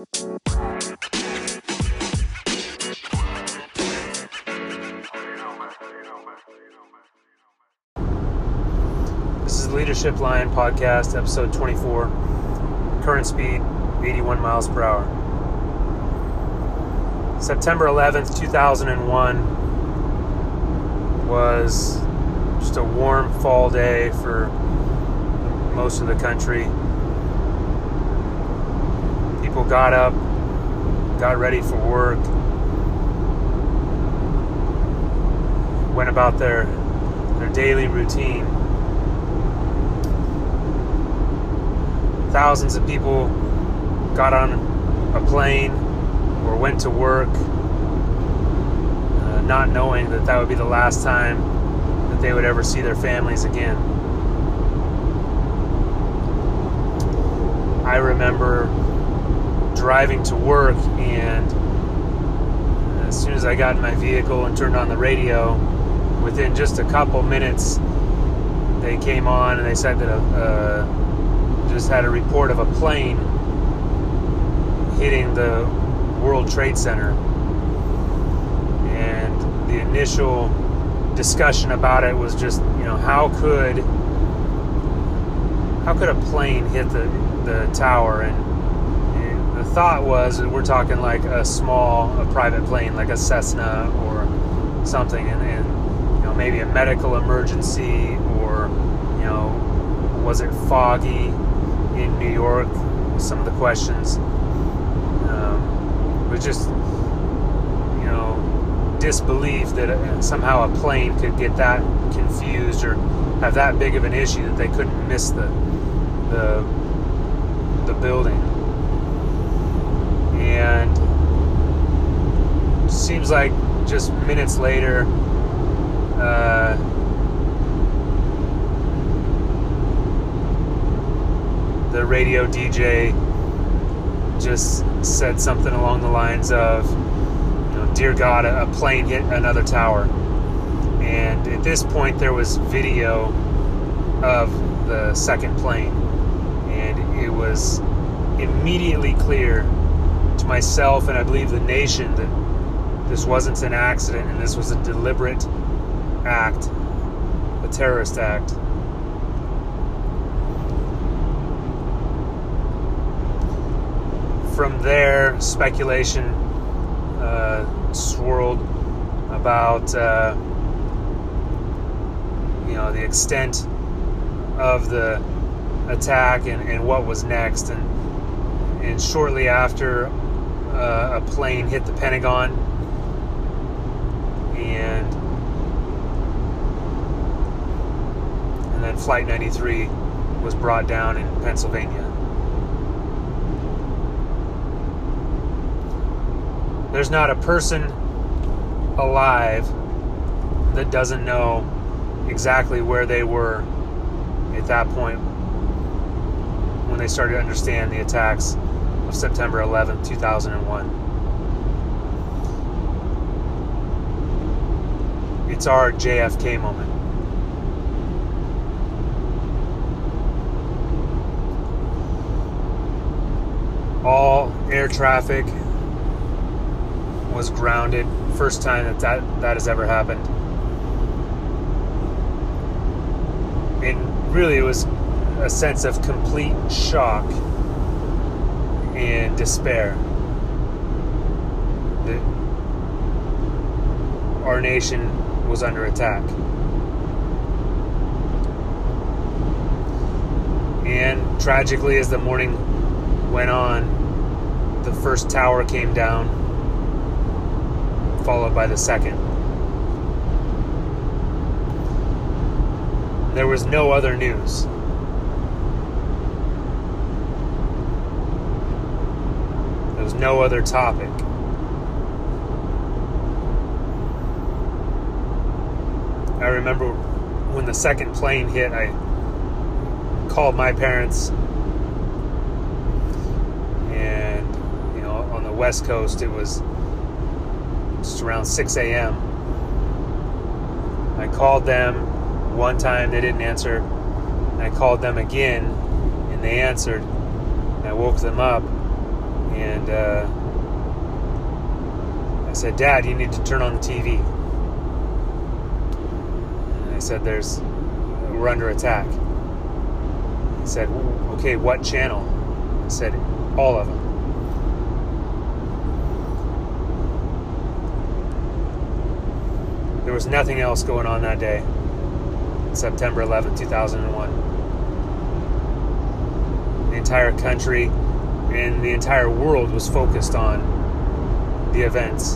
This is Leadership Lion Podcast, episode 24. Current speed, 81 miles per hour. September 11th, 2001 was just a warm fall day for most of the country. People got up, got ready for work, went about their daily routine. Thousands of people got on a plane or went to work, not knowing that would be the last time that they would ever see their families again. I remember driving to work, and as soon as I got in my vehicle and turned on the radio, within just a couple minutes they came on and they said that just had a report of a plane hitting the World Trade Center, and the initial discussion about it was just, how could a plane hit the tower? And the thought was, we're talking like a private plane, like a Cessna or something, and maybe a medical emergency, or was it foggy in New York? Some of the questions was just disbelief that somehow a plane could get that confused or have that big of an issue that they couldn't miss the building. And seems like just minutes later, the radio DJ just said something along the lines of, "Dear God, a plane hit another tower." And at this point, there was video of the second plane, and it was immediately clear to myself and I believe the nation that this wasn't an accident and this was a deliberate act, a terrorist act. From there, speculation swirled about the extent of the attack and what was next, and shortly after, a plane hit the Pentagon, and then Flight 93 was brought down in Pennsylvania. There's not a person alive that doesn't know exactly where they were at that point when they started to understand the attacks of September 11, 2001. It's our JFK moment. All air traffic was grounded. First time that has ever happened. And really, it was a sense of complete shock and despair that our nation was under attack. And tragically, as the morning went on, the first tower came down, followed by the second. There was no other news. No other topic. I remember when the second plane hit, I called my parents, and on the West Coast it was just around 6 a.m. I called them one time, they didn't answer, and I called them again and they answered, and I woke them up. And I said, Dad, you need to turn on the TV. And I said, we're under attack. He said, okay, what channel? I said, all of them. There was nothing else going on that day, September 11, 2001. The entire country and the entire world was focused on the events.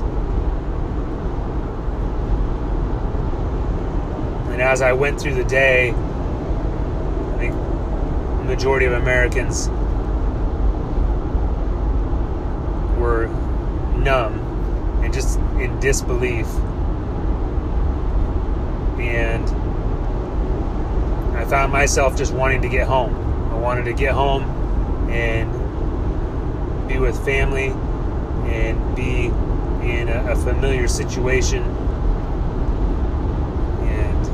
And as I went through the day, I think the majority of Americans were numb and just in disbelief. And I found myself just wanting to get home. I wanted to get home and be with family and be in a familiar situation. And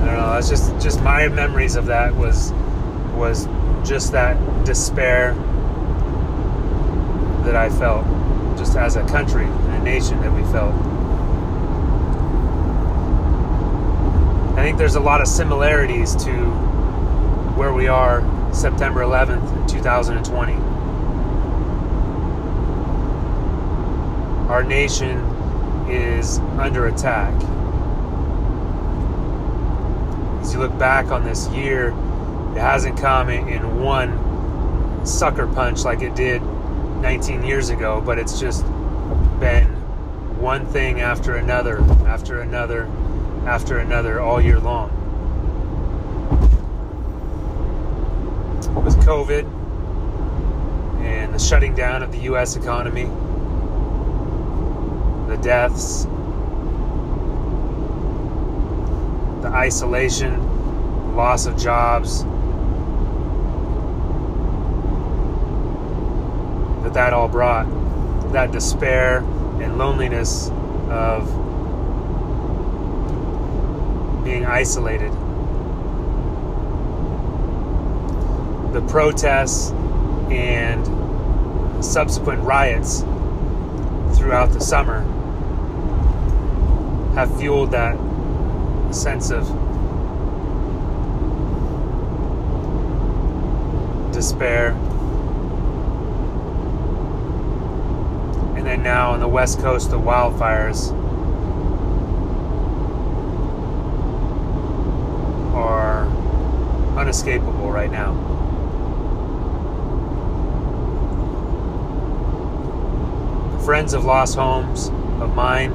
I don't know, it's just my memories of that was just that despair that I felt. Just as a country and a nation that we felt. I think there's a lot of similarities to where we are September 11th, 2020. Our nation is under attack. As you look back on this year, it hasn't come in one sucker punch like it did 19 years ago, but it's just been one thing after another, after another, after another all year long. With COVID and the shutting down of the U.S. economy, the deaths, the isolation, the loss of jobs, that all brought that despair and loneliness of being isolated. The protests and subsequent riots throughout the summer have fueled that sense of despair. And now on the West Coast, the wildfires are unescapable right now. Friends have lost homes of mine.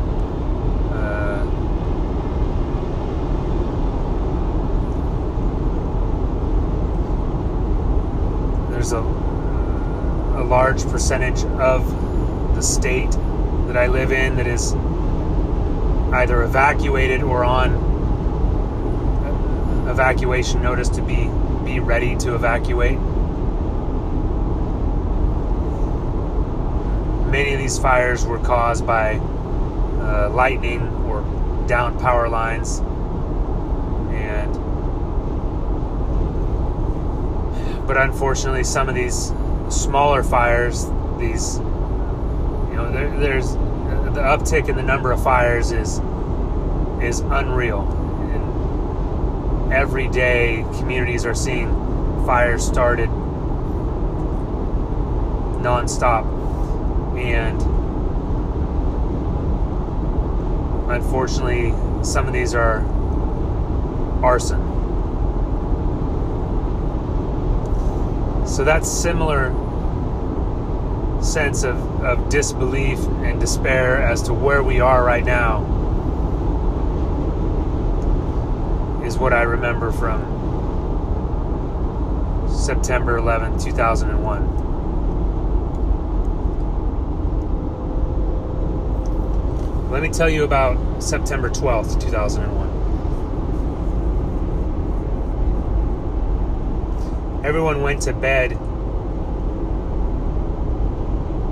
There's a large percentage of the state that I live in that is either evacuated or on evacuation notice to be ready to evacuate. Many of these fires were caused by lightning or downed power lines, but unfortunately some of these smaller fires, these there's the uptick in the number of fires is unreal. And every day communities are seeing fires started nonstop. And unfortunately, some of these are arson. So that's similar sense of disbelief and despair as to where we are right now is what I remember from September 11, 2001. Let me tell you about September 12, 2001. Everyone went to bed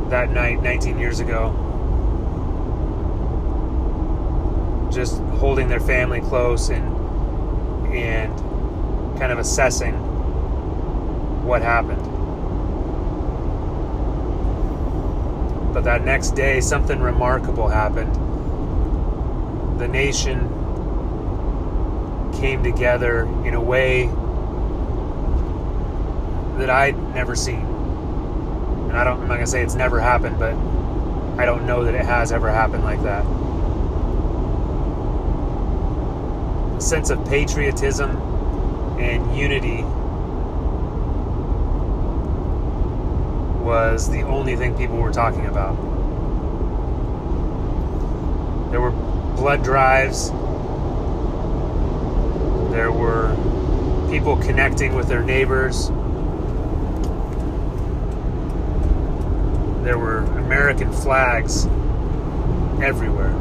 that night 19 years ago, just holding their family close and kind of assessing what happened. But that next day, something remarkable happened. The nation came together in a way that I'd never seen. And I'm not going to say it's never happened, but I don't know that it has ever happened like that. A sense of patriotism and unity was the only thing people were talking about. There were blood drives. There were people connecting with their neighbors. There were American flags everywhere.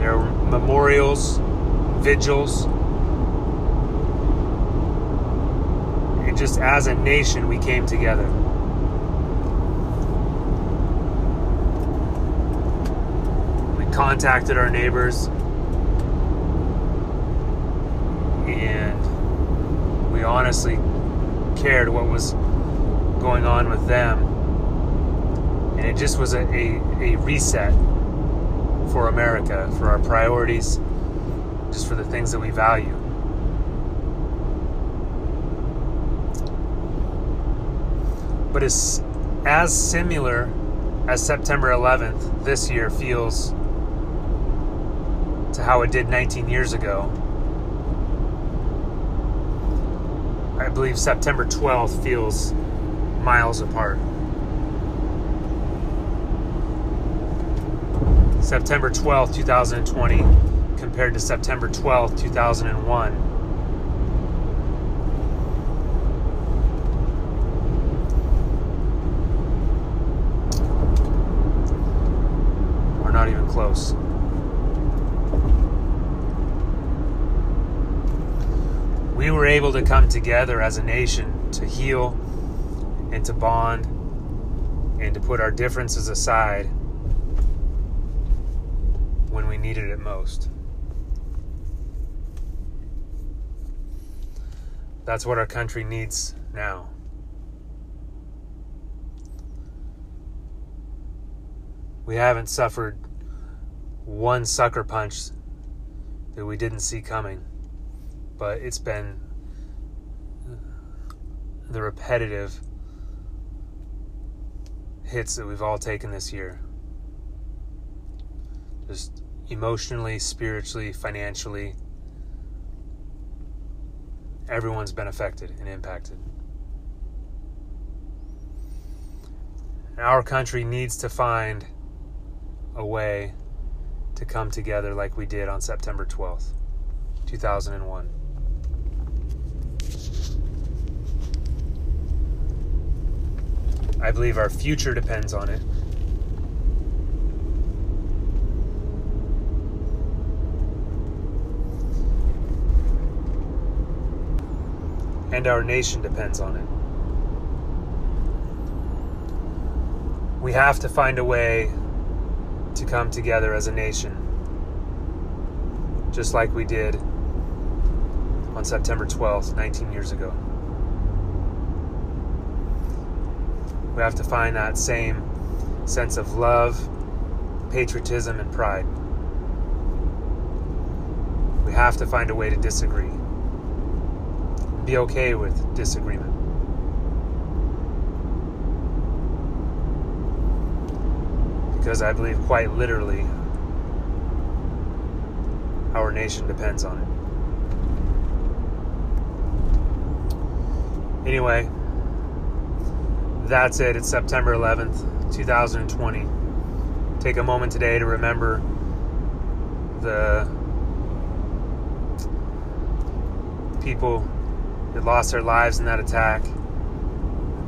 There were memorials, vigils. And just as a nation, we came together. We contacted our neighbors. And we honestly cared what was going on with them, and it just was a reset for America, for our priorities, just for the things that we value. But as similar as September 11th this year feels to how it did 19 years ago, I believe September 12th feels miles apart. September 12th, 2020 compared to September 12th, 2001. We're not even close. We were able to come together as a nation to heal and to bond and to put our differences aside when we needed it most. That's what our country needs now. We haven't suffered one sucker punch that we didn't see coming. But it's been the repetitive hits that we've all taken this year. Just emotionally, spiritually, financially. Everyone's been affected and impacted. And our country needs to find a way to come together like we did on September 12th, 2001. I believe our future depends on it. And our nation depends on it. We have to find a way to come together as a nation, just like we did on September 12th, 19 years ago. We have to find that same sense of love, patriotism, and pride. We have to find a way to disagree. Be okay with disagreement. Because I believe quite literally our nation depends on it. Anyway, that's it. It's September 11th, 2020. Take a moment today to remember the people that lost their lives in that attack,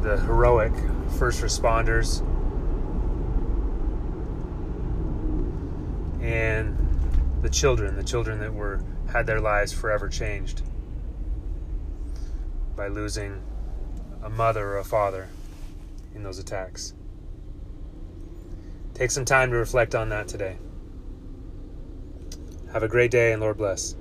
the heroic first responders, and the children that had their lives forever changed by losing a mother or a father in those attacks. Take some time to reflect on that today. Have a great day, and Lord bless.